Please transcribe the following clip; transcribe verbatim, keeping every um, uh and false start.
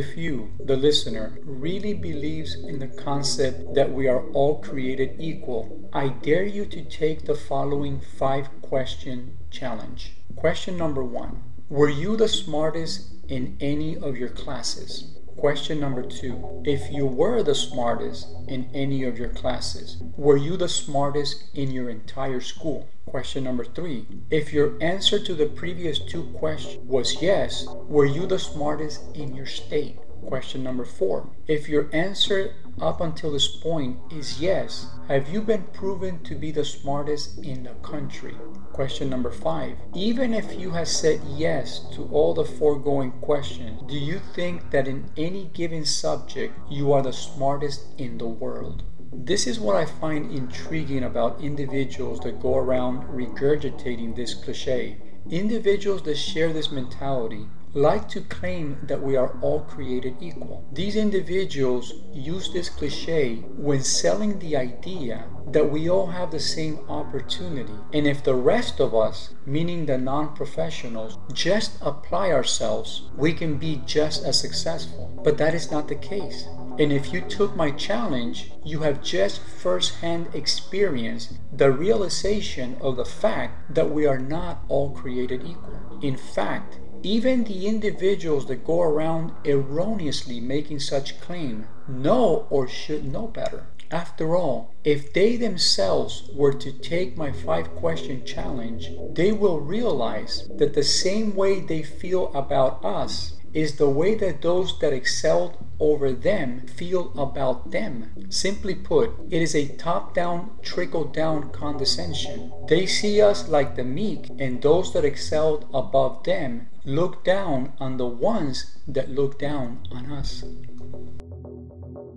If you, the listener, really believes in the concept that we are all created equal, I dare you to take the following five question challenge. Question number one, were you the smartest in any of your classes? Question number two, if you were the smartest in any of your classes, were you the smartest in your entire school? Question number three, if your answer to the previous two questions was yes, were you the smartest in your state? Question number four, if your answer up until this point is yes, have you been proven to be the smartest in the country? Question number five, even if you have said yes to all the foregoing questions, do you think that in any given subject you are the smartest in the world? This is what I find intriguing about individuals that go around regurgitating this cliche. Individuals that share this mentality like to claim that we are all created equal. These individuals use this cliche when selling the idea that we all have the same opportunity, and if the rest of us, meaning the non-professionals, just apply ourselves, we can be just as successful. But that is not the case. And if you took my challenge, you have just first-hand experienced the realization of the fact that we are not all created equal. In fact, even the individuals that go around erroneously making such claim know or should know better. After all, if they themselves were to take my five-question challenge, they will realize that the same way they feel about us is the way that those that excelled over them feel about them. Simply put, it is a top-down, trickle-down condescension. They see us like the meek, and those that excelled above them look down on the ones that look down on us.